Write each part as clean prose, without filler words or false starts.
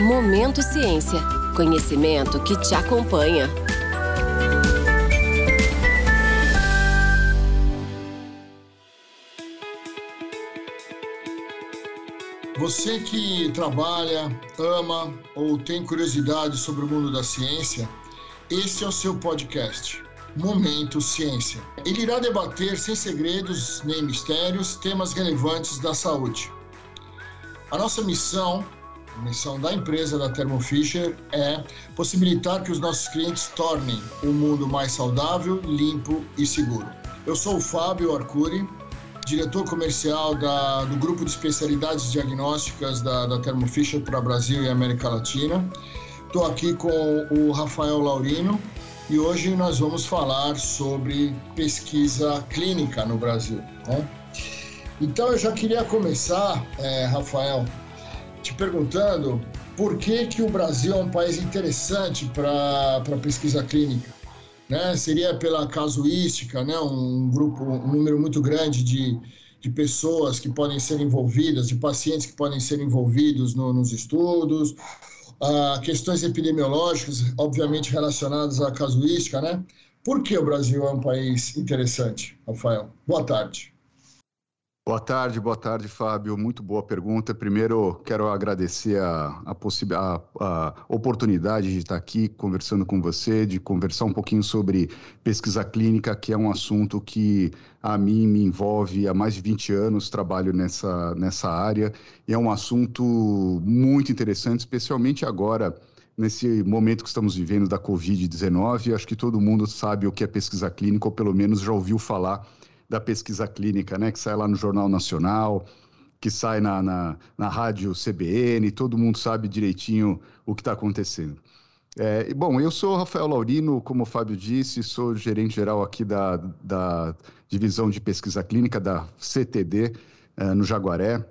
Momento Ciência. Conhecimento que te acompanha. Você que trabalha, ama ou tem curiosidade sobre o mundo da ciência, este é o seu podcast, Momento Ciência. Ele irá debater, sem segredos nem mistérios, temas relevantes da saúde. A nossa missão, a missão da empresa da Thermo Fisher, é possibilitar que os nossos clientes tornem o mundo mais saudável, limpo e seguro. Eu sou o Fábio Arcuri, diretor comercial do grupo de especialidades diagnósticas da Thermo Fisher para Brasil e América Latina. Estou aqui com o Rafael Laurino e hoje nós vamos falar sobre pesquisa clínica no Brasil, né? Então eu já queria começar, Rafael, te perguntando por que o Brasil é um país interessante para pesquisa clínica. Né? Seria pela casuística, né? Um número muito grande de pessoas que podem ser envolvidas, de pacientes que podem ser envolvidos nos estudos, questões epidemiológicas, obviamente relacionadas à casuística, né? Por que o Brasil é um país interessante, Rafael? Boa tarde. Boa tarde, Fábio. Muito boa pergunta. Primeiro, quero agradecer a oportunidade de estar aqui conversando com você, de conversar um pouquinho sobre pesquisa clínica, que é um assunto que a mim me envolve há mais de 20 anos, trabalho nessa área. E é um assunto muito interessante, especialmente agora, nesse momento que estamos vivendo da Covid-19. Acho que todo mundo sabe o que é pesquisa clínica, ou pelo menos já ouviu falar da pesquisa clínica, né, que sai lá no Jornal Nacional, que sai na rádio CBN, todo mundo sabe direitinho o que está acontecendo. Bom, eu sou Rafael Laurino, como o Fábio disse, sou gerente-geral aqui da divisão de pesquisa clínica da CTD no Jaguaré.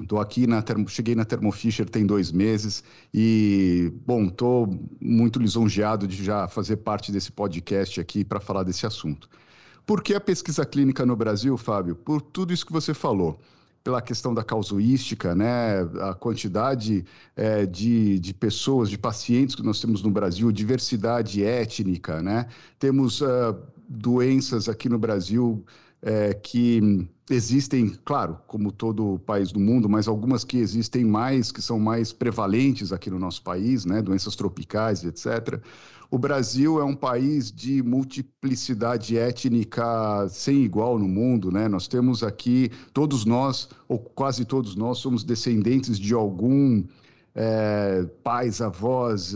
Estou aqui, cheguei na Thermo Fisher tem 2 meses e, bom, estou muito lisonjeado de já fazer parte desse podcast aqui para falar desse assunto. Por que a pesquisa clínica no Brasil, Fábio? Por tudo isso que você falou, pela questão da casuística, né? A quantidade de pessoas, de pacientes que nós temos no Brasil, diversidade étnica, né? Temos doenças aqui no Brasil que existem, claro, como todo país do mundo, mas algumas que existem mais, que são mais prevalentes aqui no nosso país, né? Doenças tropicais, etc. O Brasil é um país de multiplicidade étnica sem igual no mundo, né? Nós temos aqui, todos nós, ou quase todos nós, somos descendentes de algum pais, avós,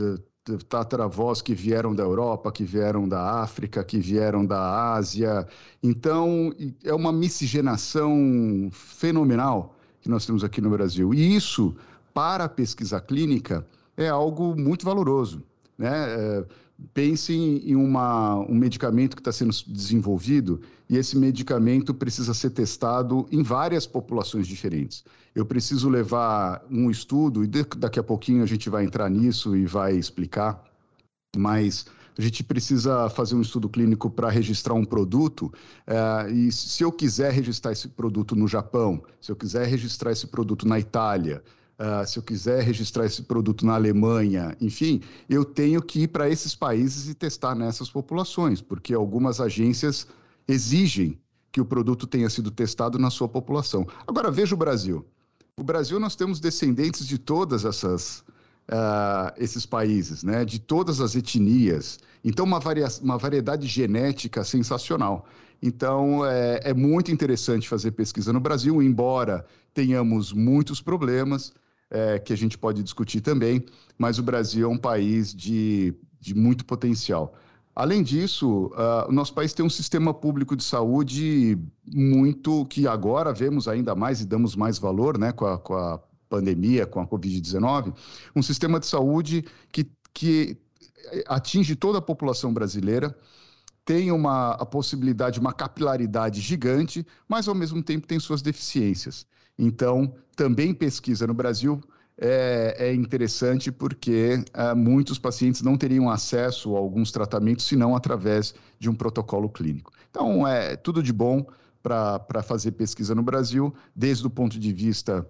tataravós que vieram da Europa, que vieram da África, que vieram da Ásia. Então, é uma miscigenação fenomenal que nós temos aqui no Brasil. E isso, para a pesquisa clínica, é algo muito valoroso, né? Pensem em um medicamento que está sendo desenvolvido e esse medicamento precisa ser testado em várias populações diferentes. Eu preciso levar um estudo, e daqui a pouquinho a gente vai entrar nisso e vai explicar, mas a gente precisa fazer um estudo clínico para registrar um produto, e se eu quiser registrar esse produto no Japão, se eu quiser registrar esse produto na Itália, se eu quiser registrar esse produto na Alemanha, enfim, eu tenho que ir para esses países e testar nessas populações, porque algumas agências exigem que o produto tenha sido testado na sua população. Agora, veja o Brasil. O Brasil, nós temos descendentes de todas esses países, né? De todas as etnias. Então, uma variedade genética sensacional. Então, é muito interessante fazer pesquisa no Brasil, embora tenhamos muitos problemas, que a gente pode discutir também, mas o Brasil é um país de muito potencial. Além disso, o nosso país tem um sistema público de saúde muito, que agora vemos ainda mais e damos mais valor, né, com a pandemia, com a Covid-19, um sistema de saúde que atinge toda a população brasileira, tem a possibilidade, uma capilaridade gigante, mas ao mesmo tempo tem suas deficiências. Então, também pesquisa no Brasil é interessante porque muitos pacientes não teriam acesso a alguns tratamentos, senão através de um protocolo clínico. Então, é tudo de bom para fazer pesquisa no Brasil, desde o ponto de vista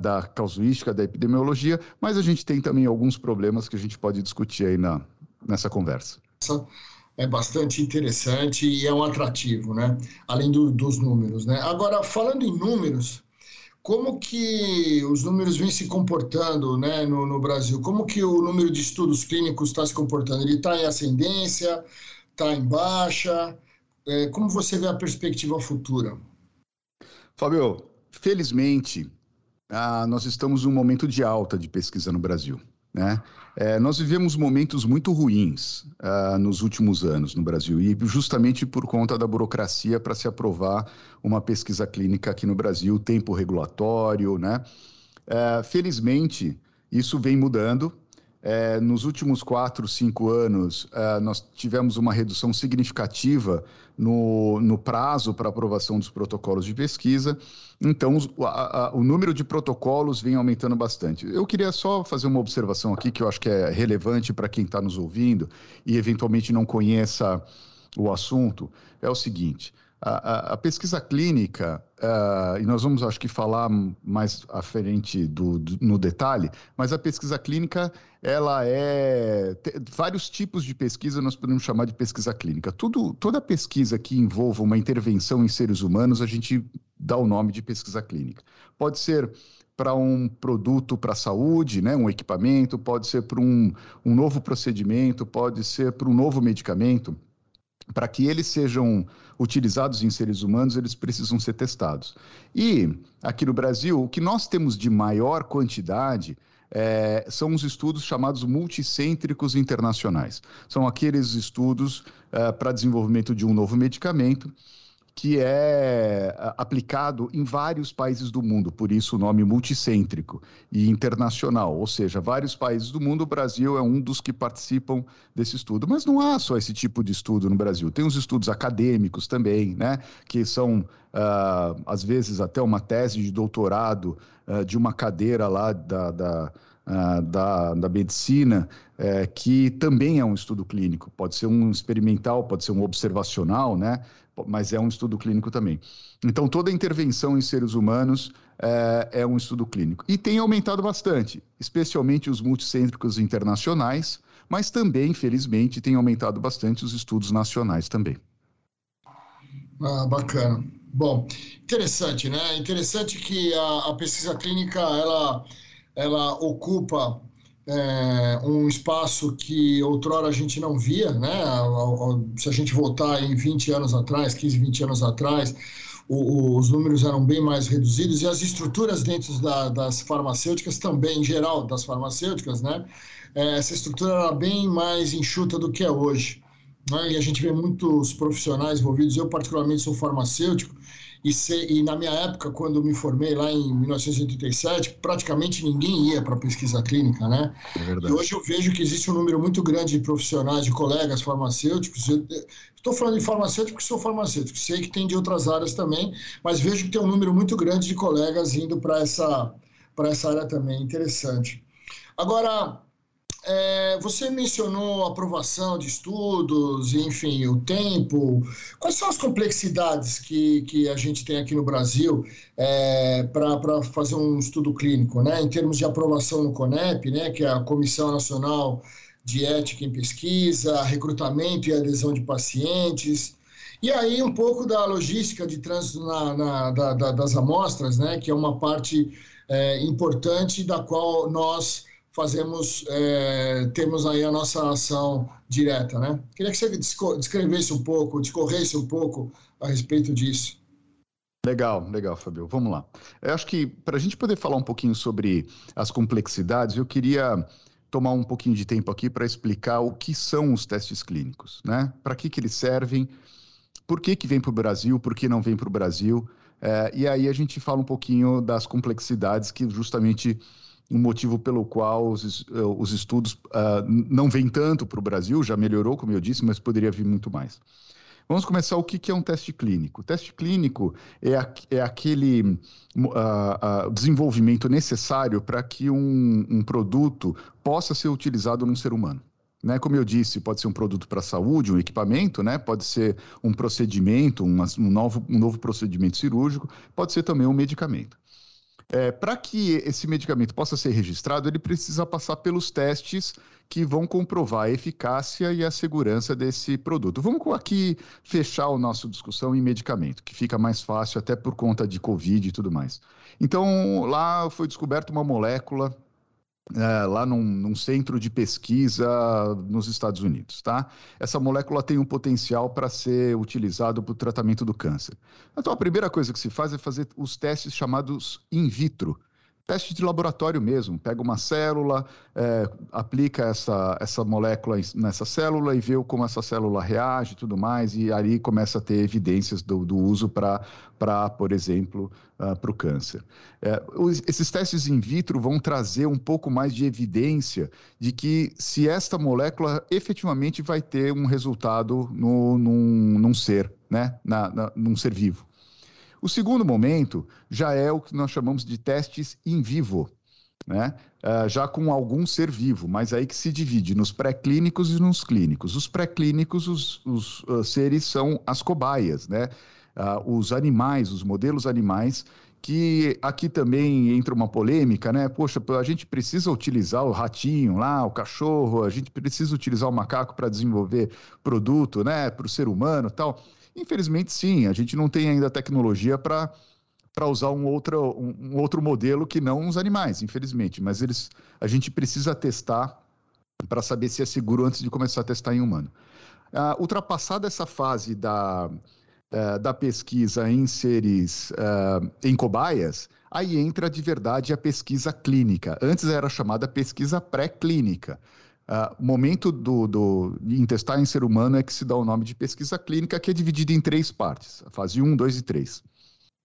da casuística, da epidemiologia, mas a gente tem também alguns problemas que a gente pode discutir aí nessa conversa. É bastante interessante e é um atrativo, né? Além dos números, né? Agora, falando em números, como que os números vêm se comportando, né, no Brasil? Como que o número de estudos clínicos está se comportando? Ele está em ascendência? Está em baixa? Como você vê a perspectiva futura? Fábio, felizmente, nós estamos num momento de alta de pesquisa no Brasil, né? Nós vivemos momentos muito ruins nos últimos anos no Brasil, e justamente por conta da burocracia para se aprovar uma pesquisa clínica aqui no Brasil, tempo regulatório, né? Felizmente, isso vem mudando. Nos últimos 4, 5 anos, nós tivemos uma redução significativa no prazo para aprovação dos protocolos de pesquisa. Então, o número de protocolos vem aumentando bastante. Eu queria só fazer uma observação aqui, que eu acho que é relevante para quem está nos ouvindo e eventualmente não conheça o assunto, é o seguinte: a pesquisa clínica, e nós vamos, acho que, falar mais à frente no detalhe, mas a pesquisa clínica, ela tem vários tipos de pesquisa, nós podemos chamar de pesquisa clínica. Toda pesquisa que envolva uma intervenção em seres humanos, a gente dá o nome de pesquisa clínica. Pode ser para um produto para a saúde, né, um equipamento, pode ser para um novo procedimento, pode ser para um novo medicamento. Para que eles sejam utilizados em seres humanos, eles precisam ser testados. E, aqui no Brasil, o que nós temos de maior quantidade são os estudos chamados multicêntricos internacionais. São aqueles estudos para desenvolvimento de um novo medicamento que é aplicado em vários países do mundo, por isso o nome multicêntrico e internacional, ou seja, vários países do mundo, o Brasil é um dos que participam desse estudo. Mas não há só esse tipo de estudo no Brasil, tem os estudos acadêmicos também, né, que são, às vezes, até uma tese de doutorado de uma cadeira lá da medicina, que também é um estudo clínico, pode ser um experimental, pode ser um observacional, né? Mas é um estudo clínico também. Então, toda intervenção em seres humanos é um estudo clínico. E tem aumentado bastante, especialmente os multicêntricos internacionais, mas também, felizmente, tem aumentado bastante os estudos nacionais também. Ah, bacana. Bom, interessante, né? Interessante que a pesquisa clínica, ela ocupa um espaço que outrora a gente não via, né? Se a gente voltar em 20 anos atrás, 15, 20 anos atrás, os números eram bem mais reduzidos e as estruturas dentro das farmacêuticas também, em geral, das farmacêuticas, né? Essa estrutura era bem mais enxuta do que é hoje, né? E a gente vê muitos profissionais envolvidos. Eu, particularmente, sou farmacêutico, e na minha época, quando eu me formei lá em 1987, praticamente ninguém ia para pesquisa clínica, né? É verdade. E hoje eu vejo que existe um número muito grande de profissionais, de colegas farmacêuticos. Estou falando de farmacêutico, sou farmacêutico, sei que tem de outras áreas também, mas vejo que tem um número muito grande de colegas indo para essa área também. Interessante. Agora, você mencionou a aprovação de estudos, enfim, o tempo. Quais são as complexidades que a gente tem aqui no Brasil para fazer um estudo clínico, né? Em termos de aprovação no CONEP, né, que é a Comissão Nacional de Ética em Pesquisa, recrutamento e adesão de pacientes. E aí um pouco da logística de trânsito das amostras, né, que é uma parte importante da qual nós temos aí a nossa ação direta, né? Queria que você discorresse um pouco a respeito disso. Legal, Fabio. Vamos lá. Eu acho que, para a gente poder falar um pouquinho sobre as complexidades, eu queria tomar um pouquinho de tempo aqui para explicar o que são os testes clínicos, né? Para que eles servem, por que vem para o Brasil, por que não vem para o Brasil, e aí a gente fala um pouquinho das complexidades que justamente um motivo pelo qual os estudos não vêm tanto para o Brasil, já melhorou, como eu disse, mas poderia vir muito mais. Vamos começar o que é um teste clínico. O teste clínico é aquele desenvolvimento necessário para que um produto possa ser utilizado num ser humano, né? Como eu disse, pode ser um produto para a saúde, um equipamento, né? Pode ser um procedimento, um novo procedimento cirúrgico, pode ser também um medicamento. Para que esse medicamento possa ser registrado, ele precisa passar pelos testes que vão comprovar a eficácia e a segurança desse produto. Vamos aqui fechar a nossa discussão em medicamento, que fica mais fácil até por conta de Covid e tudo mais. Então, lá foi descoberta uma molécula... lá num centro de pesquisa nos Estados Unidos, tá? Essa molécula tem um potencial para ser utilizado para o tratamento do câncer. Então, a primeira coisa que se faz é fazer os testes chamados in vitro, teste de laboratório mesmo. Pega uma célula, aplica essa molécula nessa célula e vê como essa célula reage e tudo mais, e ali começa a ter evidências do uso para, por exemplo, para o câncer. Esses testes in vitro vão trazer um pouco mais de evidência de que se esta molécula efetivamente vai ter um resultado num ser, né? Num ser vivo. O segundo momento já é o que nós chamamos de testes in vivo, né? Já com algum ser vivo, mas aí que se divide nos pré-clínicos e nos clínicos. Os pré-clínicos, os seres são as cobaias, né? Os animais, os modelos animais, que aqui também entra uma polêmica, né? Poxa, a gente precisa utilizar o ratinho lá, o cachorro, a gente precisa utilizar o macaco para desenvolver produto, né? Para o ser humano e tal. Infelizmente, sim, a gente não tem ainda tecnologia para usar um outro modelo que não os animais, infelizmente. Mas a gente precisa testar para saber se é seguro antes de começar a testar em humano. Ultrapassada essa fase da pesquisa em seres, em cobaias, aí entra de verdade a pesquisa clínica. Antes era chamada pesquisa pré-clínica. O momento em testar em ser humano é que se dá o nome de pesquisa clínica, que é dividida em três partes, a fase 1, 2 e 3.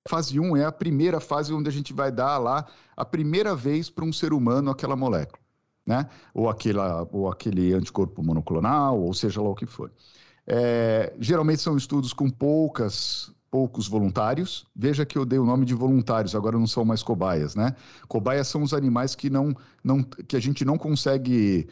A fase 1 é a primeira fase onde a gente vai dar lá a primeira vez para um ser humano aquela molécula, né? Ou aquele anticorpo monoclonal, ou seja lá o que for. Geralmente são estudos com poucos voluntários. Veja que eu dei o nome de voluntários, agora não são mais cobaias, né? Cobaias são os animais que que a gente não consegue,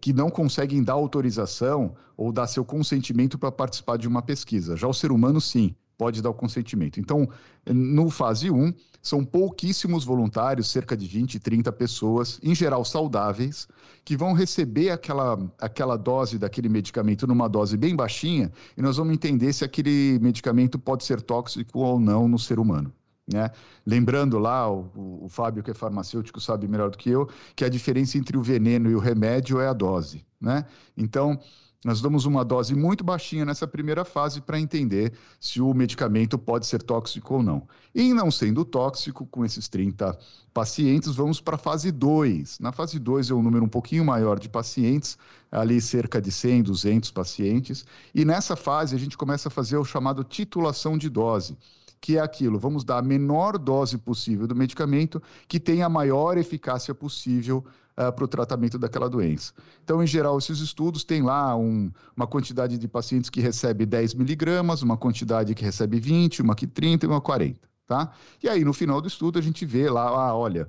que não conseguem dar autorização ou dar seu consentimento para participar de uma pesquisa. Já o ser humano, sim, pode dar o consentimento. Então, no fase 1, são pouquíssimos voluntários, cerca de 20, 30 pessoas, em geral saudáveis, que vão receber aquela dose daquele medicamento numa dose bem baixinha, e nós vamos entender se aquele medicamento pode ser tóxico ou não no ser humano, né? Lembrando lá, o Fábio, que é farmacêutico, sabe melhor do que eu, que a diferença entre o veneno e o remédio é a dose, né? Então, nós damos uma dose muito baixinha nessa primeira fase para entender se o medicamento pode ser tóxico ou não. E não sendo tóxico, com esses 30 pacientes, vamos para a fase 2. Na fase 2 é um número um pouquinho maior de pacientes, ali cerca de 100, 200 pacientes. E nessa fase a gente começa a fazer o chamado titulação de dose, que é aquilo, vamos dar a menor dose possível do medicamento que tenha a maior eficácia possível para o tratamento daquela doença. Então, em geral, esses estudos têm lá uma quantidade de pacientes que recebe 10 miligramas, uma quantidade que recebe 20, uma que 30 e uma 40, tá? E aí, no final do estudo, a gente vê lá, olha,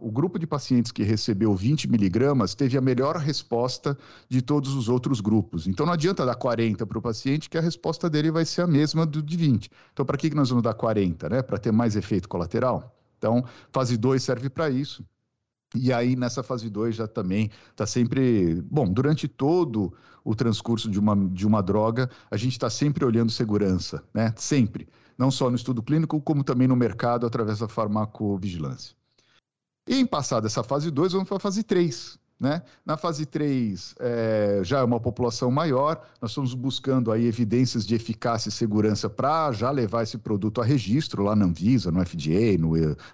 o grupo de pacientes que recebeu 20 miligramas teve a melhor resposta de todos os outros grupos. Então, não adianta dar 40 para o paciente, que a resposta dele vai ser a mesma do de 20. Então, para que nós vamos dar 40, né? Para ter mais efeito colateral? Então, fase 2 serve para isso. E aí, nessa fase 2, já também está sempre... Bom, durante todo o transcurso de uma droga, a gente está sempre olhando segurança, né? Sempre. Não só no estudo clínico, como também no mercado, através da farmacovigilância. E em passada essa fase 2, vamos para a fase 3, né? Na fase 3, já é uma população maior, nós estamos buscando aí evidências de eficácia e segurança para já levar esse produto a registro lá na Anvisa, no FDA,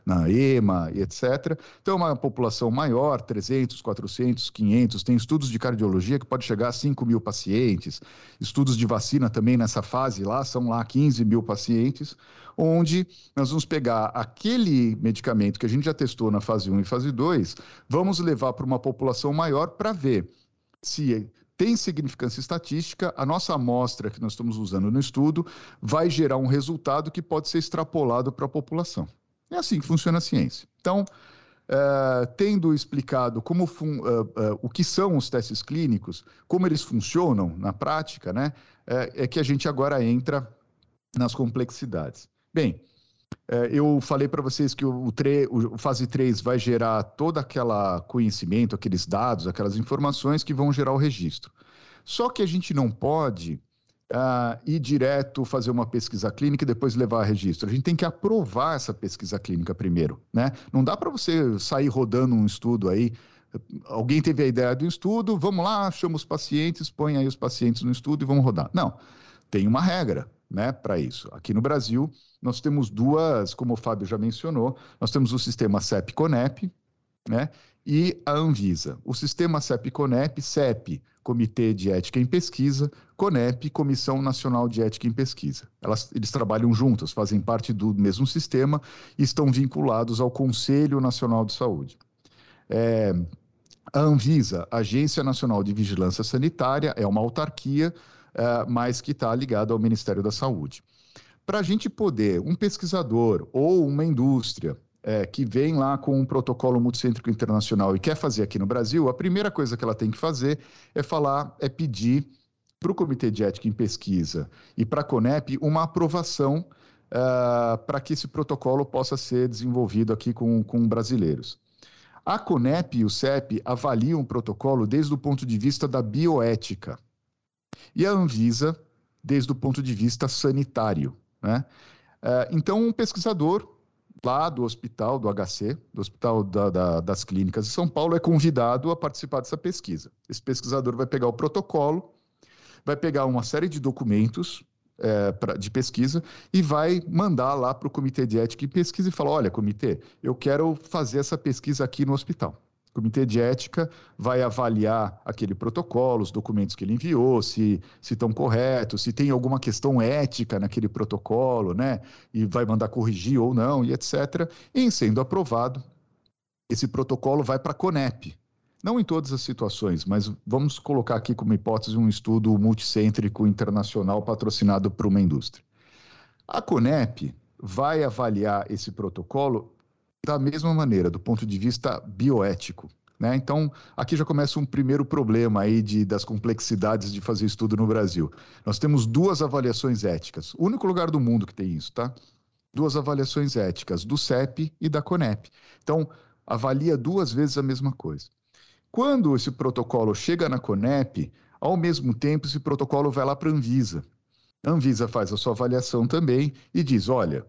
na EMA, etc. Então, é uma população maior, 300, 400, 500, tem estudos de cardiologia que pode chegar a 5 mil pacientes, estudos de vacina também nessa fase lá, são lá 15 mil pacientes, onde nós vamos pegar aquele medicamento que a gente já testou na fase 1 e fase 2, vamos levar para uma população maior para ver se tem significância estatística, a nossa amostra que nós estamos usando no estudo vai gerar um resultado que pode ser extrapolado para a população. É assim que funciona a ciência. Então, tendo explicado o que são os testes clínicos, como eles funcionam na prática, né, é que a gente agora entra nas complexidades. Bem, Eu falei para vocês que o fase 3 vai gerar todo aquele conhecimento, aqueles dados, aquelas informações que vão gerar o registro. Só que a gente não pode ir direto fazer uma pesquisa clínica e depois levar a registro. A gente tem que aprovar essa pesquisa clínica primeiro, né? Não dá para você sair rodando um estudo aí. Alguém teve a ideia do estudo, vamos lá, chama os pacientes, põe aí os pacientes no estudo e vamos rodar. Não, tem uma regra, né, para isso. Aqui no Brasil, nós temos duas, como o Fábio já mencionou, nós temos o sistema CEP-CONEP, né, e a Anvisa. O sistema CEP-CONEP, CEP, Comitê de Ética em Pesquisa, CONEP, Comissão Nacional de Ética em Pesquisa. Eles trabalham juntos, fazem parte do mesmo sistema e estão vinculados ao Conselho Nacional de Saúde. A Anvisa, Agência Nacional de Vigilância Sanitária, é uma autarquia, mas que está ligado ao Ministério da Saúde. Para a gente poder, um pesquisador ou uma indústria que vem lá com um protocolo multicêntrico internacional e quer fazer aqui no Brasil, a primeira coisa que ela tem que fazer é pedir para o Comitê de Ética em Pesquisa e para a CONEP uma aprovação para que esse protocolo possa ser desenvolvido aqui com brasileiros. A CONEP e o CEP avaliam o protocolo desde o ponto de vista da bioética, e a Anvisa, desde o ponto de vista sanitário, né? Então, um pesquisador lá do hospital, do HC, do Hospital das Clínicas de São Paulo, é convidado a participar dessa pesquisa. Esse pesquisador vai pegar o protocolo, vai pegar uma série de documentos de pesquisa e vai mandar lá para o Comitê de Ética e Pesquisa e falar, olha, comitê, eu quero fazer essa pesquisa aqui no hospital. O Comitê de Ética vai avaliar aquele protocolo, os documentos que ele enviou, se estão corretos, se tem alguma questão ética naquele protocolo, né? E vai mandar corrigir ou não, e etc. E, sendo aprovado, esse protocolo vai para a CONEP. Não em todas as situações, mas vamos colocar aqui como hipótese um estudo multicêntrico internacional patrocinado por uma indústria. A CONEP vai avaliar esse protocolo da mesma maneira, do ponto de vista bioético, né? Então, aqui já começa um primeiro problema aí das complexidades de fazer estudo no Brasil. Nós temos duas avaliações éticas, o único lugar do mundo que tem isso, tá? Duas avaliações éticas, do CEP e da CONEP. Então, avalia duas vezes a mesma coisa. Quando esse protocolo chega na CONEP, ao mesmo tempo esse protocolo vai lá para a Anvisa. A Anvisa faz a sua avaliação também e diz, olha,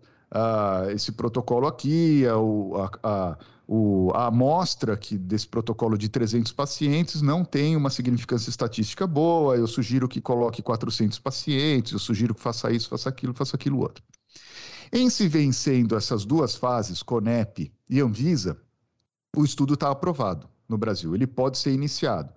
esse protocolo aqui, a amostra desse protocolo de 300 pacientes não tem uma significância estatística boa, eu sugiro que coloque 400 pacientes, eu sugiro que faça isso, faça aquilo outro. Em se vencendo essas duas fases, CONEP e Anvisa, o estudo está aprovado no Brasil, ele pode ser iniciado.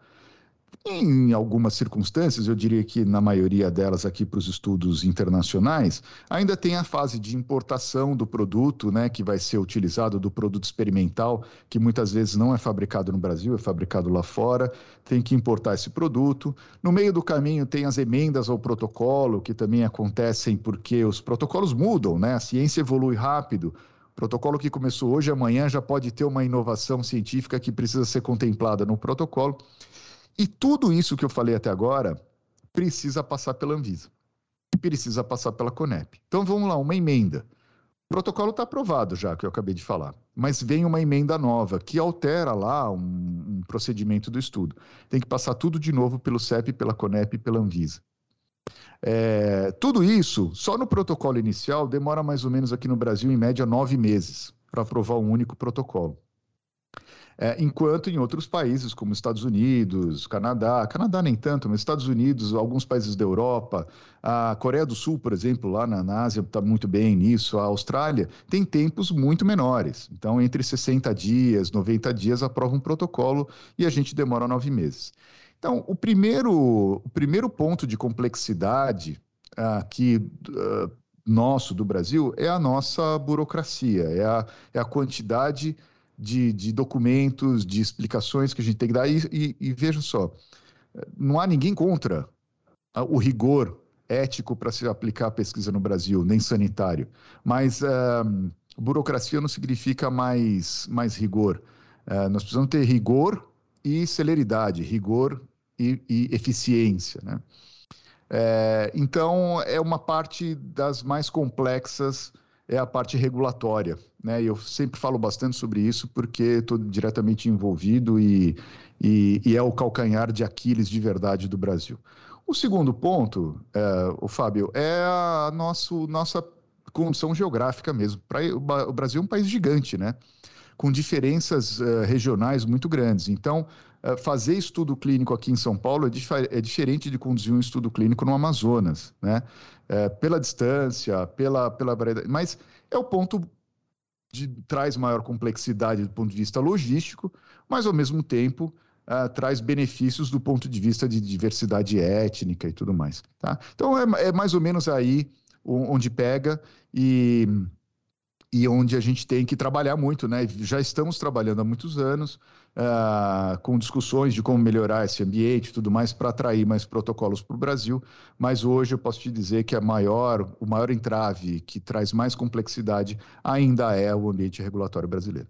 Em algumas circunstâncias, eu diria que na maioria delas aqui para os estudos internacionais, ainda tem a fase de importação do produto, né, que vai ser utilizado, do produto experimental, que muitas vezes não é fabricado no Brasil, é fabricado lá fora, tem que importar esse produto. No meio do caminho tem as emendas ao protocolo, que também acontecem porque os protocolos mudam, né, a ciência evolui rápido. Protocolo que começou hoje, amanhã já pode ter uma inovação científica que precisa ser contemplada no protocolo. E tudo isso que eu falei até agora precisa passar pela Anvisa, precisa passar pela CONEP. Então vamos lá, uma emenda. O protocolo está aprovado já, que eu acabei de falar, mas vem uma emenda nova que altera lá um procedimento do estudo. Tem que passar tudo de novo pelo CEP, pela CONEP e pela Anvisa. Tudo isso, só no protocolo inicial, demora mais ou menos aqui no Brasil, em média, 9 meses para aprovar um único protocolo. Enquanto em outros países, como Estados Unidos, Canadá nem tanto, mas Estados Unidos, alguns países da Europa, a Coreia do Sul, por exemplo, lá na Ásia está muito bem nisso, a Austrália, tem tempos muito menores. Então, entre 60 dias, 90 dias, aprova um protocolo e a gente demora 9 meses. Então, o primeiro ponto de complexidade nosso do Brasil é a nossa burocracia, é a quantidade de documentos, de explicações que a gente tem que dar. E veja só, não há ninguém contra o rigor ético para se aplicar a pesquisa no Brasil, nem sanitário. Mas burocracia não significa mais rigor. Nós precisamos ter rigor e celeridade, rigor e eficiência, né? Então, é uma parte das mais complexas é a parte regulatória, né? Eu sempre falo bastante sobre isso porque estou diretamente envolvido e é o calcanhar de Aquiles de verdade do Brasil. O segundo ponto, o Fábio, é a nossa condição geográfica mesmo. O Brasil é um país gigante, né? Com diferenças regionais muito grandes. Então, fazer estudo clínico aqui em São Paulo é diferente de conduzir um estudo clínico no Amazonas, né? Pela distância, pela variedade, mas é o ponto que traz maior complexidade do ponto de vista logístico, mas ao mesmo tempo traz benefícios do ponto de vista de diversidade étnica e tudo mais, tá? Então, é mais ou menos aí onde pega e onde a gente tem que trabalhar muito, né? Já estamos trabalhando há muitos anos com discussões de como melhorar esse ambiente e tudo mais para atrair mais protocolos para o Brasil, mas hoje eu posso te dizer que o maior entrave que traz mais complexidade ainda é o ambiente regulatório brasileiro.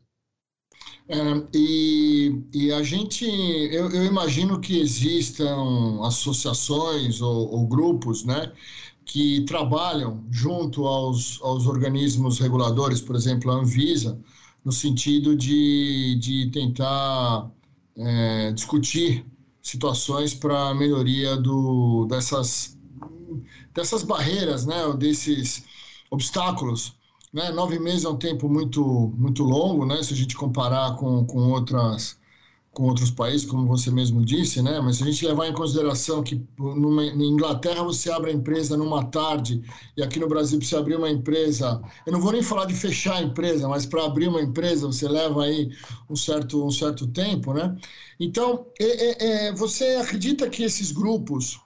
E a gente, eu imagino que existam associações ou grupos, né, que trabalham junto aos organismos reguladores, por exemplo, a Anvisa, no sentido de tentar discutir situações para a melhoria dessas barreiras, né, desses obstáculos, né? 9 meses é um tempo muito, muito longo, né, se a gente comparar com outros países, como você mesmo disse, né? Mas se a gente levar em consideração que na Inglaterra você abre a empresa numa tarde e aqui no Brasil precisa abrir uma empresa, eu não vou nem falar de fechar a empresa, mas para abrir uma empresa você leva aí um certo tempo, né? Então, você acredita que esses grupos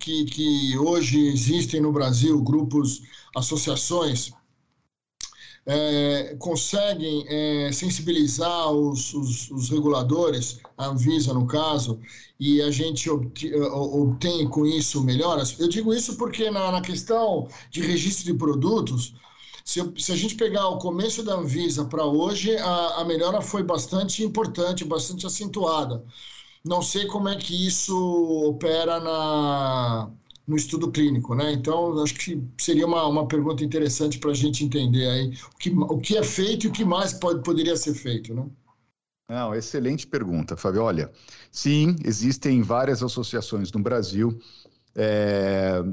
que hoje existem no Brasil, grupos, associações, conseguem sensibilizar os reguladores, a Anvisa no caso, e a gente obtém com isso melhoras? Eu digo isso porque na questão de registro de produtos, se a gente pegar o começo da Anvisa para hoje, a melhora foi bastante importante, bastante acentuada. Não sei como é que isso opera no estudo clínico, né? Então, acho que seria uma pergunta interessante para a gente entender aí o que é feito e o que mais poderia ser feito, né? Não, excelente pergunta, Fábio. Olha, sim, existem várias associações no Brasil,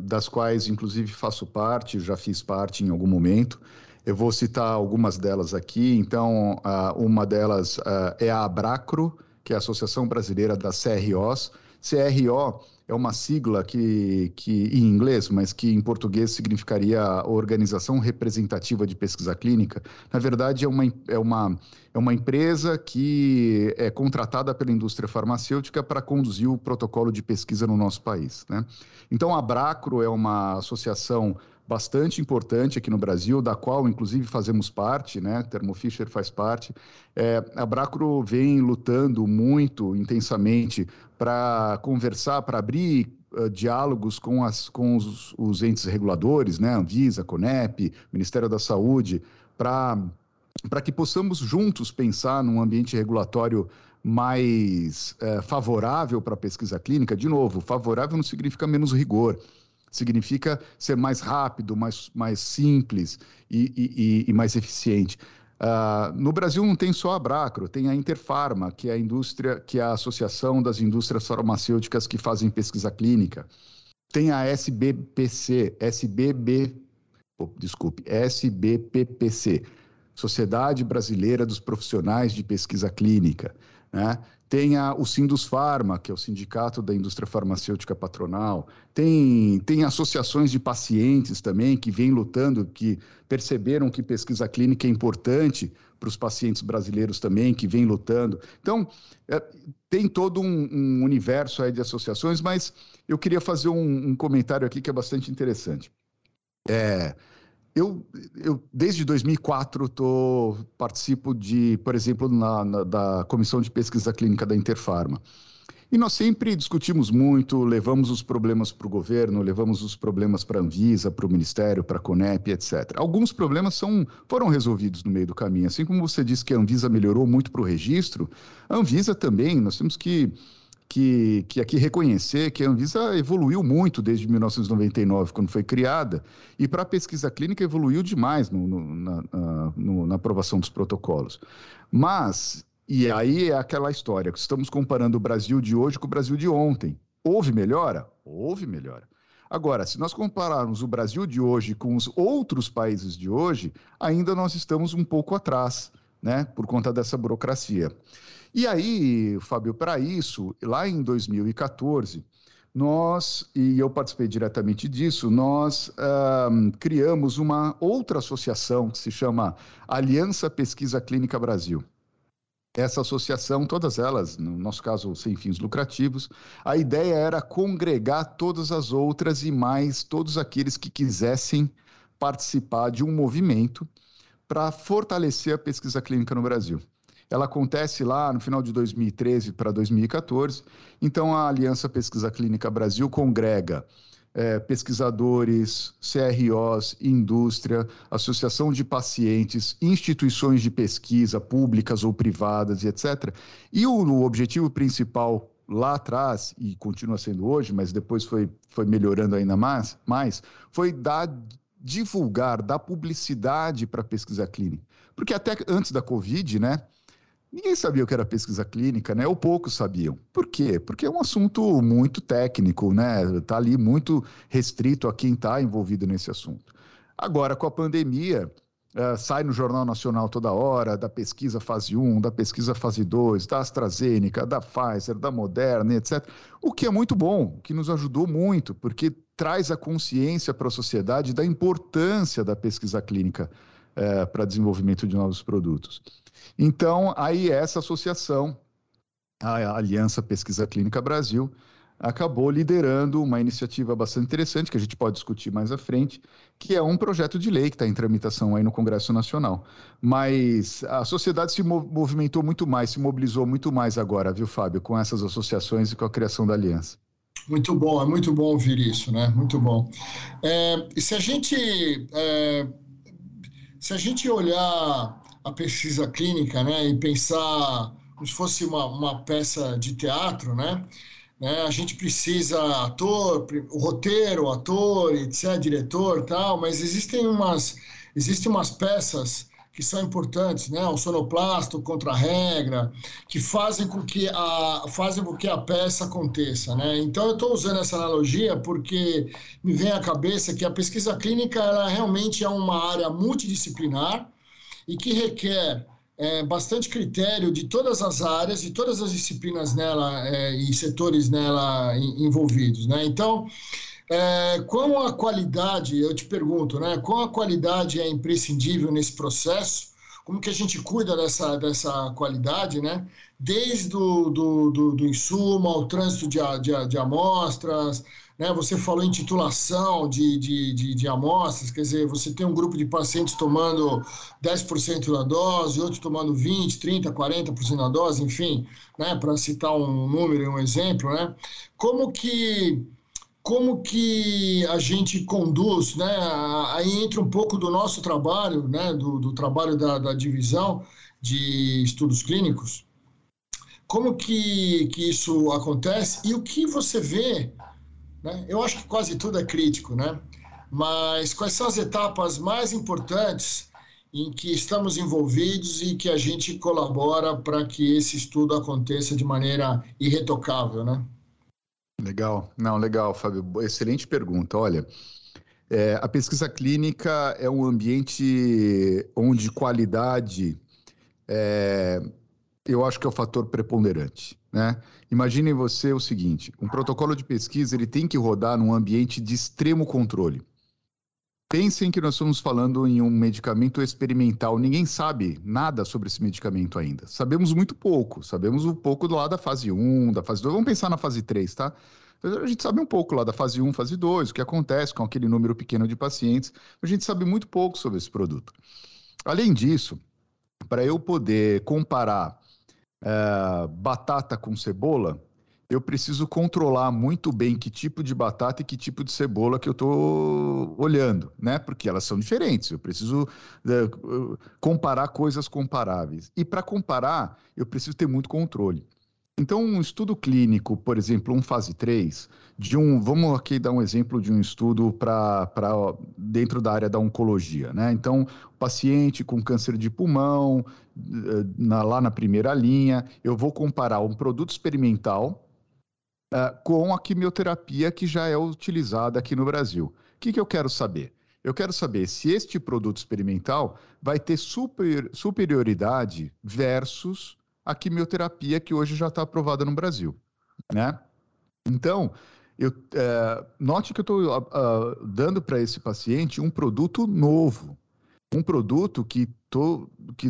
das quais, inclusive, faço parte, já fiz parte em algum momento. Eu vou citar algumas delas aqui. Então, uma delas é a Abracro, que é a Associação Brasileira das CROs. CRO é uma sigla que em inglês, mas que em português significaria Organização Representativa de Pesquisa Clínica. Na verdade, é uma empresa que é contratada pela indústria farmacêutica para conduzir o protocolo de pesquisa no nosso país, né? Então, a Abracro é uma associação bastante importante aqui no Brasil, da qual, inclusive, fazemos parte, né? Thermo Fisher faz parte. A Abracro vem lutando muito intensamente para conversar, para abrir diálogos com os entes reguladores, né? Anvisa, CONEP, Ministério da Saúde, para que possamos juntos pensar num ambiente regulatório mais favorável para a pesquisa clínica. De novo, favorável não significa menos rigor, significa ser mais rápido, mais simples e mais eficiente. No Brasil não tem só a Abracro, tem a Interfarma, que é a associação das indústrias farmacêuticas que fazem pesquisa clínica. Tem a SBPPC, Sociedade Brasileira dos Profissionais de Pesquisa Clínica, né? Tem o Sindusfarma, que é o Sindicato da Indústria Farmacêutica Patronal. Tem associações de pacientes também que vêm lutando, que perceberam que pesquisa clínica é importante para os pacientes brasileiros também, que vêm lutando. Então, tem todo um universo aí de associações, mas eu queria fazer um comentário aqui que é bastante interessante. Eu desde 2004, participo por exemplo, da Comissão de Pesquisa Clínica da Interfarma. E nós sempre discutimos muito, levamos os problemas para o governo, levamos os problemas para a Anvisa, para o Ministério, para a CONEP, etc. Alguns problemas foram resolvidos no meio do caminho. Assim como você disse que a Anvisa melhorou muito para o registro, a Anvisa também, nós temos que que aqui reconhecer que a Anvisa evoluiu muito desde 1999, quando foi criada, e para a pesquisa clínica evoluiu demais na aprovação dos protocolos. Mas, e aí é aquela história, estamos comparando o Brasil de hoje com o Brasil de ontem. Houve melhora? Houve melhora. Agora, se nós compararmos o Brasil de hoje com os outros países de hoje, ainda nós estamos um pouco atrás, né, por conta dessa burocracia. E aí, Fábio, para isso, lá em 2014, nós, e eu participei diretamente disso, nós criamos uma outra associação que se chama Aliança Pesquisa Clínica Brasil. Essa associação, todas elas, no nosso caso, sem fins lucrativos, a ideia era congregar todas as outras e mais todos aqueles que quisessem participar de um movimento para fortalecer a pesquisa clínica no Brasil. Ela acontece lá no final de 2013 para 2014, então a Aliança Pesquisa Clínica Brasil congrega pesquisadores, CROs, indústria, associação de pacientes, instituições de pesquisa públicas ou privadas, e etc. E o objetivo principal lá atrás, e continua sendo hoje, mas depois foi melhorando ainda mais, foi divulgar, dar publicidade para a pesquisa clínica. Porque até antes da Covid, né? Ninguém sabia o que era pesquisa clínica, né? Ou poucos sabiam. Por quê? Porque é um assunto muito técnico, né? Está ali muito restrito a quem está envolvido nesse assunto. Agora, com a pandemia, sai no Jornal Nacional toda hora da pesquisa fase 1, da pesquisa fase 2, da AstraZeneca, da Pfizer, da Moderna, etc. O que é muito bom, o que nos ajudou muito, porque traz a consciência para a sociedade da importância da pesquisa clínica para desenvolvimento de novos produtos. Então, aí essa associação, a Aliança Pesquisa Clínica Brasil, acabou liderando uma iniciativa bastante interessante, que a gente pode discutir mais à frente, que é um projeto de lei que está em tramitação aí no Congresso Nacional. Mas a sociedade se movimentou muito mais, se mobilizou muito mais agora, viu, Fábio, com essas associações e com a criação da Aliança. Muito bom, é muito bom ouvir isso, né? Muito bom. Se a gente olhar a pesquisa clínica, né, e pensar como se fosse uma peça de teatro, né, a gente precisa ator, o roteiro, ator, etc, diretor, tal, mas existem umas peças que são importantes, né, o sonoplasta, o contra-regra, que fazem com que a peça aconteça, né. Então eu estou usando essa analogia porque me vem à cabeça que a pesquisa clínica ela realmente é uma área multidisciplinar e que requer bastante critério de todas as áreas e todas as disciplinas nela e setores nela envolvidos, né? Então, como a qualidade, eu te pergunto, né? Como a qualidade é imprescindível nesse processo? Como que a gente cuida dessa qualidade, né? Desde do insumo ao trânsito de amostras, né? Você falou em titulação de amostras, quer dizer, você tem um grupo de pacientes tomando 10% da dose, outro tomando 20%, 30%, 40% da dose, enfim, né? Para citar um número e um exemplo, né? Como que a gente conduz, né? Aí entra um pouco do nosso trabalho, né? Do trabalho da divisão de estudos clínicos, como que isso acontece e o que você vê, né? Eu acho que quase tudo é crítico, né? Mas quais são as etapas mais importantes em que estamos envolvidos e que a gente colabora para que esse estudo aconteça de maneira irretocável, né? Legal. Não, legal, Fábio. Excelente pergunta. Olha, a pesquisa clínica é um ambiente onde qualidade, eu acho que é o fator preponderante, né? Imaginem você o seguinte, um protocolo de pesquisa ele tem que rodar num ambiente de extremo controle. Pensem que nós estamos falando em um medicamento experimental, ninguém sabe nada sobre esse medicamento ainda. Sabemos muito pouco, sabemos um pouco lá da fase 1, da fase 2, vamos pensar na fase 3, tá? A gente sabe um pouco lá da fase 1, fase 2, o que acontece com aquele número pequeno de pacientes, a gente sabe muito pouco sobre esse produto. Além disso, para eu poder comparar batata com cebola, eu preciso controlar muito bem que tipo de batata e que tipo de cebola que eu estou olhando, né? Porque elas são diferentes, eu preciso comparar coisas comparáveis. E para comparar, eu preciso ter muito controle. Então, um estudo clínico, por exemplo, um fase 3, vamos aqui dar um exemplo de um estudo para dentro da área da oncologia, né? Então, paciente com câncer de pulmão, lá na primeira linha, eu vou comparar um produto experimental com a quimioterapia que já é utilizada aqui no Brasil. O que eu quero saber? Eu quero saber se este produto experimental vai ter superioridade versus a quimioterapia que hoje já está aprovada no Brasil, né? Então, note que eu estou dando para esse paciente um produto novo, um produto que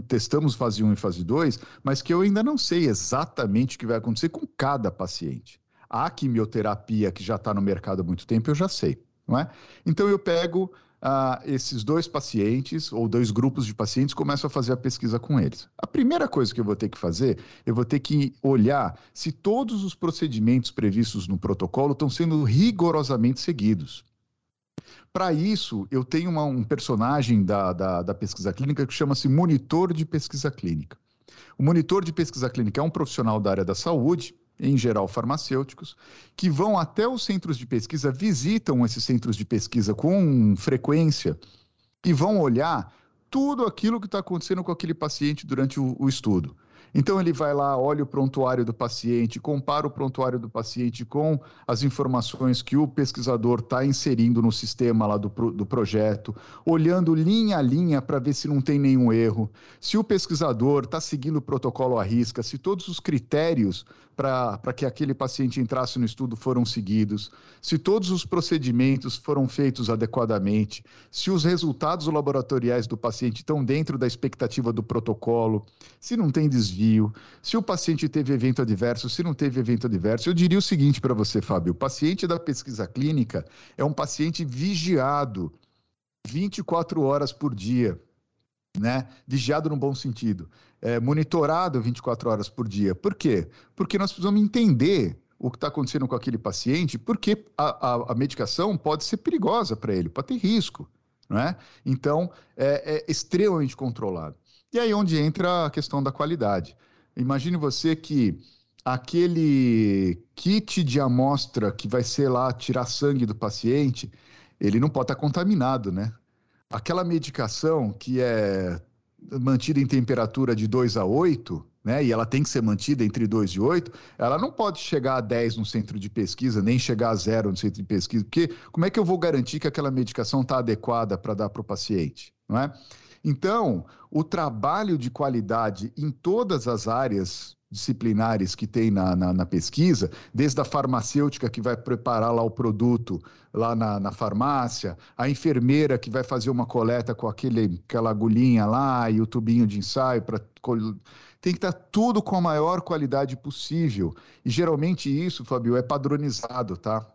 testamos fase 1 e fase 2, mas que eu ainda não sei exatamente o que vai acontecer com cada paciente. A quimioterapia que já está no mercado há muito tempo, eu já sei, não é? Então, eu pego esses dois pacientes ou dois grupos de pacientes, começo a fazer a pesquisa com eles. A primeira coisa que eu vou ter que fazer, eu vou ter que olhar se todos os procedimentos previstos no protocolo estão sendo rigorosamente seguidos. Para isso, eu tenho um personagem da pesquisa clínica que chama-se monitor de pesquisa clínica. O monitor de pesquisa clínica é um profissional da área da saúde, em geral farmacêuticos, que vão até os centros de pesquisa, visitam esses centros de pesquisa com frequência e vão olhar tudo aquilo que está acontecendo com aquele paciente durante o estudo. Então, ele vai lá, olha o prontuário do paciente, compara o prontuário do paciente com as informações que o pesquisador está inserindo no sistema lá do projeto, olhando linha a linha para ver se não tem nenhum erro, se o pesquisador está seguindo o protocolo à risca, se todos os critérios para que aquele paciente entrasse no estudo foram seguidos, se todos os procedimentos foram feitos adequadamente, se os resultados laboratoriais do paciente estão dentro da expectativa do protocolo, se não tem desvio, se o paciente teve evento adverso, se não teve evento adverso. Eu diria o seguinte para você, Fábio: o paciente da pesquisa clínica é um paciente vigiado 24 horas por dia, né? Vigiado no bom sentido, monitorado 24 horas por dia. Por quê? Porque nós precisamos entender o que está acontecendo com aquele paciente, porque a medicação pode ser perigosa para ele, pode ter risco, não é? Então, é extremamente controlado. E aí onde entra a questão da qualidade. Imagine você que aquele kit de amostra que vai ser lá tirar sangue do paciente, ele não pode estar contaminado, né? Aquela medicação que é mantida em temperatura de 2 a 8, né? E ela tem que ser mantida entre 2 e 8, ela não pode chegar a 10 no centro de pesquisa, nem chegar a 0 no centro de pesquisa, porque como é que eu vou garantir que aquela medicação está adequada para dar para o paciente, não é? Então, o trabalho de qualidade em todas as áreas disciplinares que tem na pesquisa, desde a farmacêutica que vai preparar lá o produto lá na farmácia, a enfermeira que vai fazer uma coleta com aquela agulhinha lá e o tubinho de ensaio, tem que estar tudo com a maior qualidade possível. E geralmente isso, Fábio, é padronizado, tá?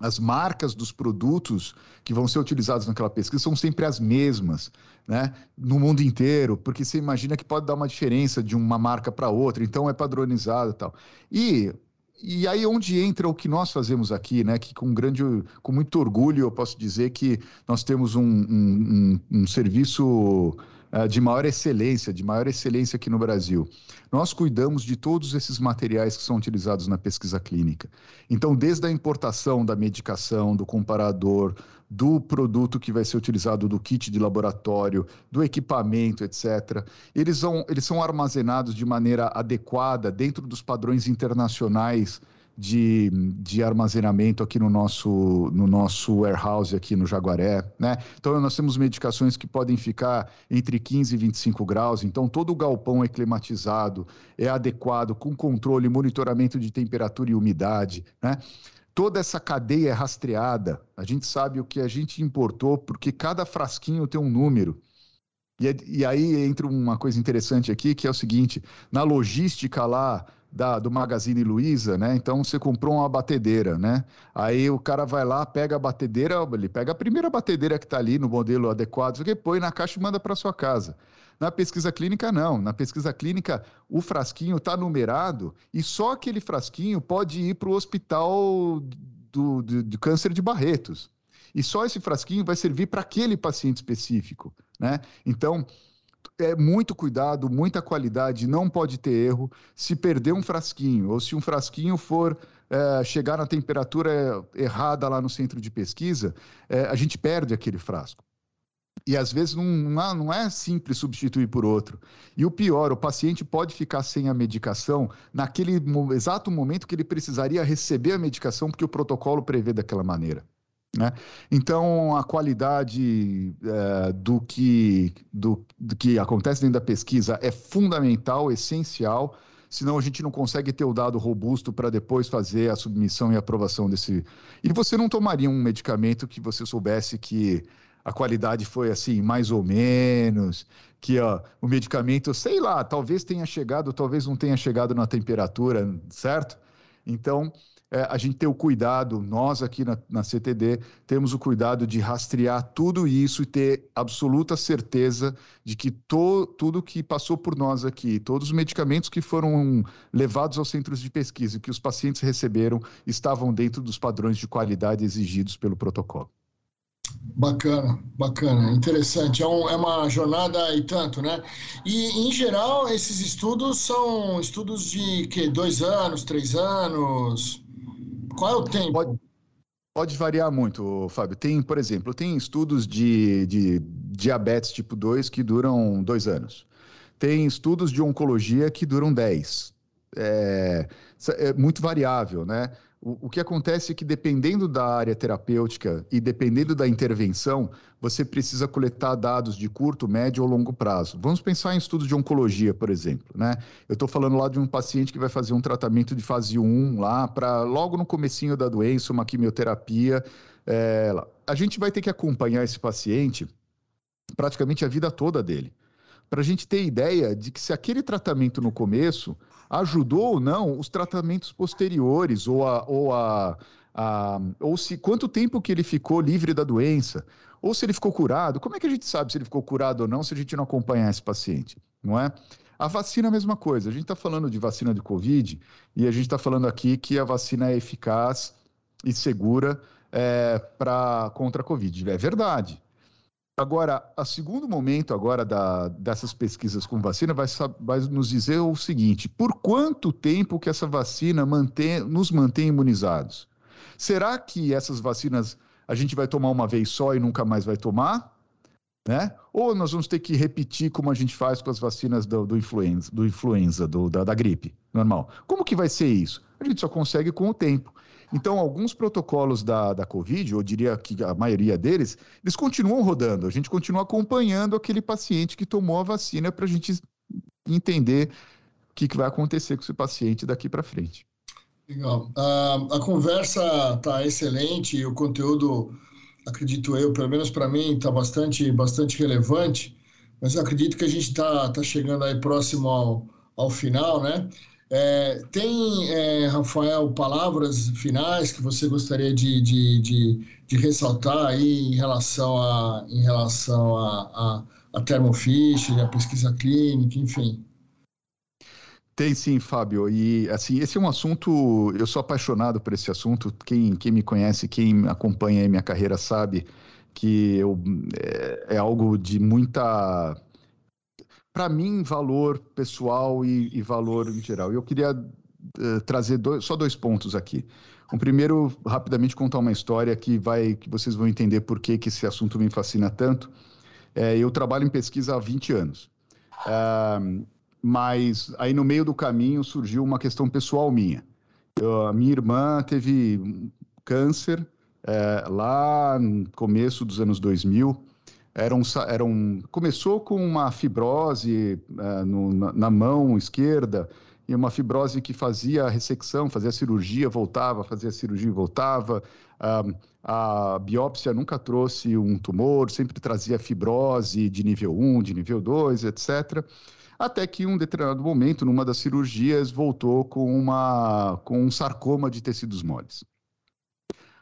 As marcas dos produtos que vão ser utilizados naquela pesquisa são sempre as mesmas, né? No mundo inteiro, porque você imagina que pode dar uma diferença de uma marca para outra, então é padronizado e tal. E aí onde entra o que nós fazemos aqui, né? Que com muito orgulho eu posso dizer que nós temos um serviço de maior excelência aqui no Brasil. Nós cuidamos de todos esses materiais que são utilizados na pesquisa clínica. Então, desde a importação da medicação, do comparador, do produto que vai ser utilizado, do kit de laboratório, do equipamento, etc. Eles são armazenados de maneira adequada dentro dos padrões internacionais de armazenamento aqui no nosso warehouse aqui no Jaguaré, né? Então, nós temos medicações que podem ficar entre 15 e 25 graus, então todo o galpão é climatizado, é adequado, com controle e monitoramento de temperatura e umidade, né? Toda essa cadeia é rastreada, a gente sabe o que a gente importou, porque cada frasquinho tem um número. E aí entra uma coisa interessante aqui, que é o seguinte: na logística lá do Magazine Luiza, né? Então, você comprou uma batedeira, né? Aí o cara vai lá, pega a batedeira, ele pega a primeira batedeira que está ali no modelo adequado, põe na caixa e manda para sua casa. Na pesquisa clínica, não. Na pesquisa clínica, o frasquinho está numerado e só aquele frasquinho pode ir para o hospital do câncer de Barretos. E só esse frasquinho vai servir para aquele paciente específico, né? Então, é muito cuidado, muita qualidade, não pode ter erro. Se perder um frasquinho, ou se um frasquinho for chegar na temperatura errada lá no centro de pesquisa, a gente perde aquele frasco. E às vezes não é simples substituir por outro. E o pior, o paciente pode ficar sem a medicação naquele exato momento que ele precisaria receber a medicação, porque o protocolo prevê daquela maneira, né? Então, a qualidade do que acontece dentro da pesquisa é fundamental, essencial, senão a gente não consegue ter o dado robusto para depois fazer a submissão e aprovação desse... E você não tomaria um medicamento que você soubesse que a qualidade foi assim, mais ou menos, que ó, o medicamento, sei lá, talvez tenha chegado, talvez não tenha chegado na temperatura, certo? Então, a gente tem o cuidado, nós aqui na CTD, temos o cuidado de rastrear tudo isso e ter absoluta certeza de que tudo que passou por nós aqui, todos os medicamentos que foram levados aos centros de pesquisa e que os pacientes receberam, estavam dentro dos padrões de qualidade exigidos pelo protocolo. Bacana, bacana, interessante. É uma jornada e tanto, né? E, em geral, esses estudos são estudos de que? 2 anos, 3 anos? Qual é o tempo? Pode variar muito, Fábio. Tem, por exemplo, tem estudos de diabetes tipo 2 que duram 2 anos. Tem estudos de oncologia que duram 10. É muito variável, né? O que acontece é que, dependendo da área terapêutica e dependendo da intervenção, você precisa coletar dados de curto, médio ou longo prazo. Vamos pensar em estudos de oncologia, por exemplo, né? Eu estou falando lá de um paciente que vai fazer um tratamento de fase 1 lá, para logo no comecinho da doença, uma quimioterapia. A gente vai ter que acompanhar esse paciente praticamente a vida toda dele, para a gente ter ideia de que se aquele tratamento no começo ajudou ou não os tratamentos posteriores, ou se quanto tempo que ele ficou livre da doença, ou se ele ficou curado. Como é que a gente sabe se ele ficou curado ou não se a gente não acompanhar esse paciente, não é? A vacina é a mesma coisa. A gente está falando de vacina de Covid e a gente está falando aqui que a vacina é eficaz e segura contra a Covid. É verdade. Agora, o segundo momento agora dessas pesquisas com vacina vai nos dizer o seguinte: por quanto tempo que essa vacina nos mantém imunizados? Será que essas vacinas a gente vai tomar uma vez só e nunca mais vai tomar, né? Ou nós vamos ter que repetir como a gente faz com as vacinas da gripe normal? Como que vai ser isso? A gente só consegue com o tempo. Então, alguns protocolos da Covid, eu diria que a maioria deles, eles continuam rodando. A gente continua acompanhando aquele paciente que tomou a vacina para a gente entender o que vai acontecer com esse paciente daqui para frente. Legal. A conversa está excelente e o conteúdo, acredito eu, pelo menos para mim, está bastante relevante, mas eu acredito que a gente está chegando aí próximo ao final, né? Tem, Rafael, palavras finais que você gostaria de ressaltar aí em relação a Thermo Fisher, a pesquisa clínica, enfim? Tem sim, Fábio. E assim, esse é um assunto, eu sou apaixonado por esse assunto. Quem me conhece, quem acompanha aí minha carreira sabe que é algo de muita... para mim, valor pessoal e valor em geral. Eu queria trazer só dois pontos aqui. O primeiro, rapidamente contar uma história que vocês vão entender por que esse assunto me fascina tanto. Eu trabalho em pesquisa há 20 anos, mas aí no meio do caminho surgiu uma questão pessoal minha. A minha irmã teve câncer lá no começo dos anos 2000, começou com uma fibrose na mão esquerda, e uma fibrose que fazia a ressecção, fazia a cirurgia, voltava, fazia a cirurgia e voltava. A biópsia nunca trouxe um tumor, sempre trazia fibrose de nível 1, de nível 2, etc. Até que em um determinado momento, numa das cirurgias, voltou com um sarcoma de tecidos moles.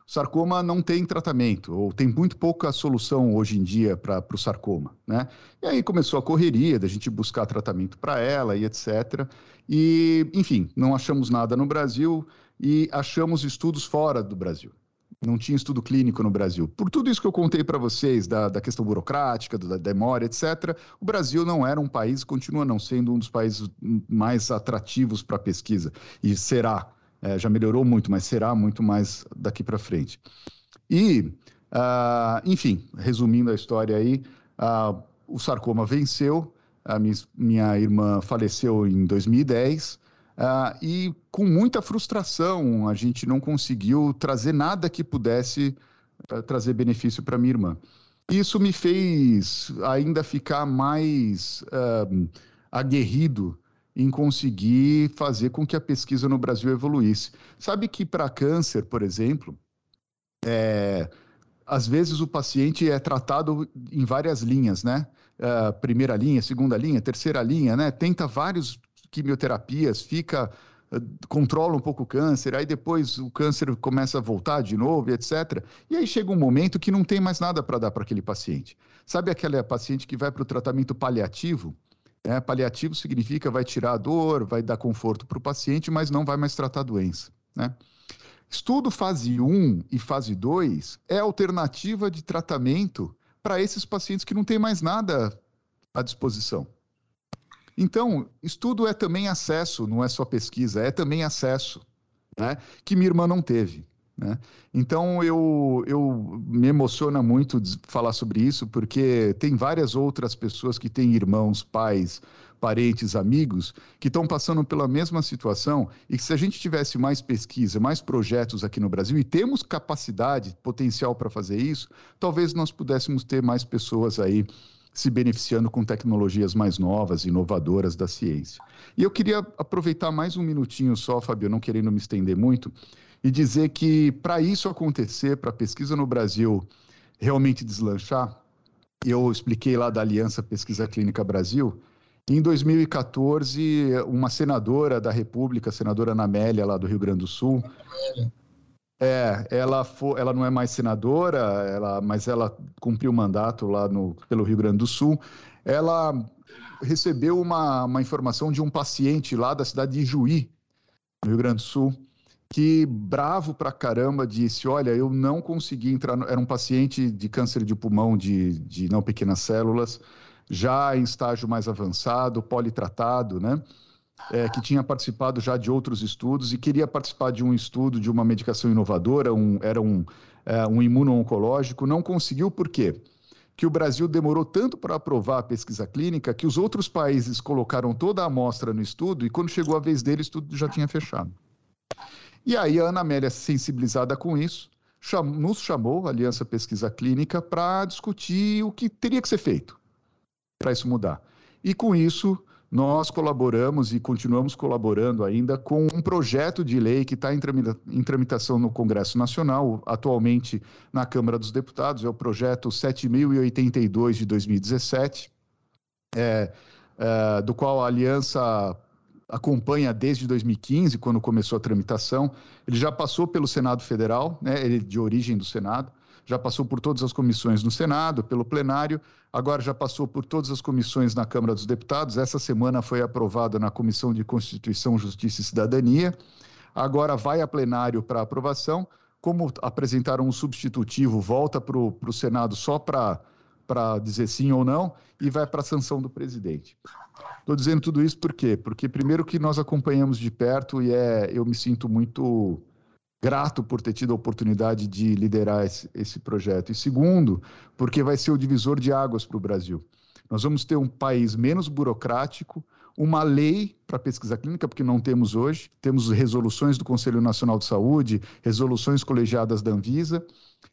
Sarcoma não tem tratamento, ou tem muito pouca solução hoje em dia para o sarcoma, né? E aí começou a correria da gente buscar tratamento para ela e etc. E, enfim, não achamos nada no Brasil e achamos estudos fora do Brasil. não tinha estudo clínico no Brasil. Por tudo isso que eu contei para vocês, da questão burocrática, da demora, etc., o Brasil não era um país, continua não sendo um dos países mais atrativos para pesquisa, e será, já melhorou muito, mas será muito mais daqui para frente. E, enfim, resumindo a história aí, o sarcoma venceu, a minha irmã faleceu em 2010, e com muita frustração a gente não conseguiu trazer nada que pudesse trazer benefício para minha irmã. Isso me fez ainda ficar mais aguerrido em conseguir fazer com que a pesquisa no Brasil evoluísse. Sabe que para câncer, por exemplo, às vezes o paciente é tratado em várias linhas, né? Primeira linha, segunda linha, terceira linha, né? Tenta vários quimioterapias, controla um pouco o câncer, aí depois o câncer começa a voltar de novo, etc. E aí chega um momento que não tem mais nada para dar para aquele paciente. Sabe aquela paciente que vai para o tratamento paliativo? Paliativo significa vai tirar a dor, vai dar conforto para o paciente, mas não vai mais tratar a doença, né? Estudo fase 1 e fase 2 é alternativa de tratamento para esses pacientes que não tem mais nada à disposição. Então, estudo é também acesso, não é só pesquisa, é também acesso, né, que minha irmã não teve, né? Então, eu me emociona muito falar sobre isso, porque tem várias outras pessoas que têm irmãos, pais, parentes, amigos, que estão passando pela mesma situação, e que se a gente tivesse mais pesquisa, mais projetos aqui no Brasil, e temos capacidade, potencial para fazer isso, talvez nós pudéssemos ter mais pessoas aí, se beneficiando com tecnologias mais novas, inovadoras da ciência. E eu queria aproveitar mais um minutinho só, Fábio, não querendo me estender muito, e dizer que para isso acontecer, para a pesquisa no Brasil realmente deslanchar, eu expliquei lá da Aliança Pesquisa Clínica Brasil, em 2014, uma senadora da República, a senadora Ana Amélia, lá do Rio Grande do Sul, ela não é mais senadora, mas ela cumpriu o mandato lá pelo Rio Grande do Sul. Ela recebeu uma informação de um paciente lá da cidade de Juí, no Rio Grande do Sul, que, bravo pra caramba, disse: olha, eu não consegui entrar... Era um paciente de câncer de pulmão de não pequenas células, já em estágio mais avançado, politratado, né? Que tinha participado já de outros estudos e queria participar de um estudo de uma medicação inovadora, era um imuno-oncológico, não conseguiu. Por quê? Que o Brasil demorou tanto para aprovar a pesquisa clínica que os outros países colocaram toda a amostra no estudo e quando chegou a vez deles, tudo já tinha fechado. E aí a Ana Amélia, sensibilizada com isso, nos chamou, a Aliança Pesquisa Clínica, para discutir o que teria que ser feito para isso mudar. E com isso... nós colaboramos e continuamos colaborando ainda com um projeto de lei que está em tramitação no Congresso Nacional, atualmente na Câmara dos Deputados, é o projeto 7082 de 2017, do qual a Aliança acompanha desde 2015, quando começou a tramitação. Ele já passou pelo Senado Federal, né, ele é de origem do Senado, já passou por todas as comissões no Senado, pelo plenário, agora já passou por todas as comissões na Câmara dos Deputados, essa semana foi aprovada na Comissão de Constituição, Justiça e Cidadania, agora vai a plenário para aprovação, como apresentaram um substitutivo, volta para o Senado só para dizer sim ou não, e vai para a sanção do presidente. Estou dizendo tudo isso por quê? Porque primeiro que nós acompanhamos de perto e eu me sinto muito... grato por ter tido a oportunidade de liderar esse projeto. E segundo, porque vai ser o divisor de águas para o Brasil. Nós vamos ter um país menos burocrático, uma lei para pesquisa clínica, porque não temos hoje, temos resoluções do Conselho Nacional de Saúde, resoluções colegiadas da Anvisa.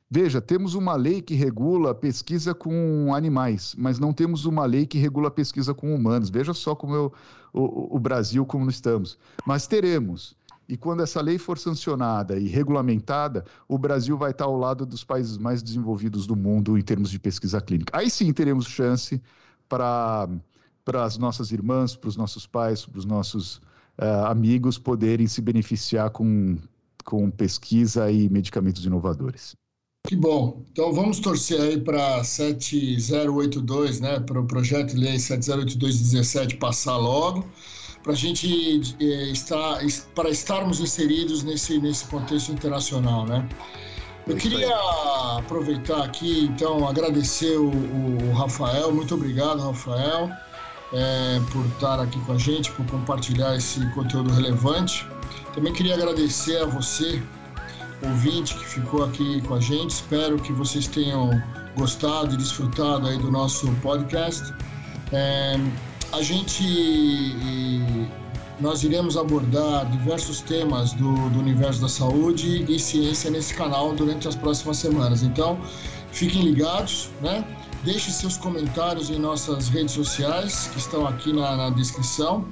Veja, temos uma lei que regula pesquisa com animais, mas não temos uma lei que regula pesquisa com humanos. Veja só como o Brasil, como estamos. Mas teremos... E quando essa lei for sancionada e regulamentada, o Brasil vai estar ao lado dos países mais desenvolvidos do mundo em termos de pesquisa clínica. Aí sim teremos chance para as nossas irmãs, para os nossos pais, para os nossos amigos poderem se beneficiar com pesquisa e medicamentos inovadores. Que bom. Então vamos torcer aí para 7082, né, para o projeto de lei 7082/17 passar logo, para a gente estarmos inseridos nesse contexto internacional, né? Eu queria aproveitar aqui, então, agradecer o Rafael. Muito obrigado, Rafael, por estar aqui com a gente, por compartilhar esse conteúdo relevante. Também queria agradecer a você, ouvinte, que ficou aqui com a gente. Espero que vocês tenham gostado e desfrutado aí do nosso podcast. Nós iremos abordar diversos temas do universo da saúde e ciência nesse canal durante as próximas semanas. Então, fiquem ligados, né? Deixem seus comentários em nossas redes sociais, que estão aqui na descrição.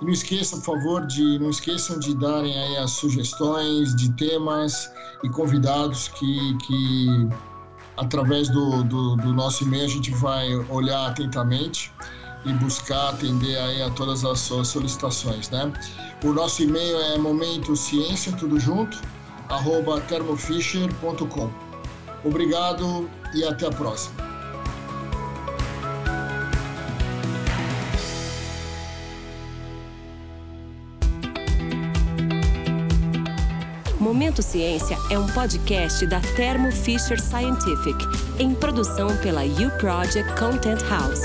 E não esqueçam, por favor, não esqueçam de darem aí as sugestões de temas e convidados que através do nosso e-mail, a gente vai olhar atentamente e buscar atender aí a todas as suas solicitações, né? O nosso e-mail é momentociência@thermofisher.com. Obrigado e até a próxima. Momento Ciência é um podcast da Thermo Fisher Scientific, em produção pela U Project Content House.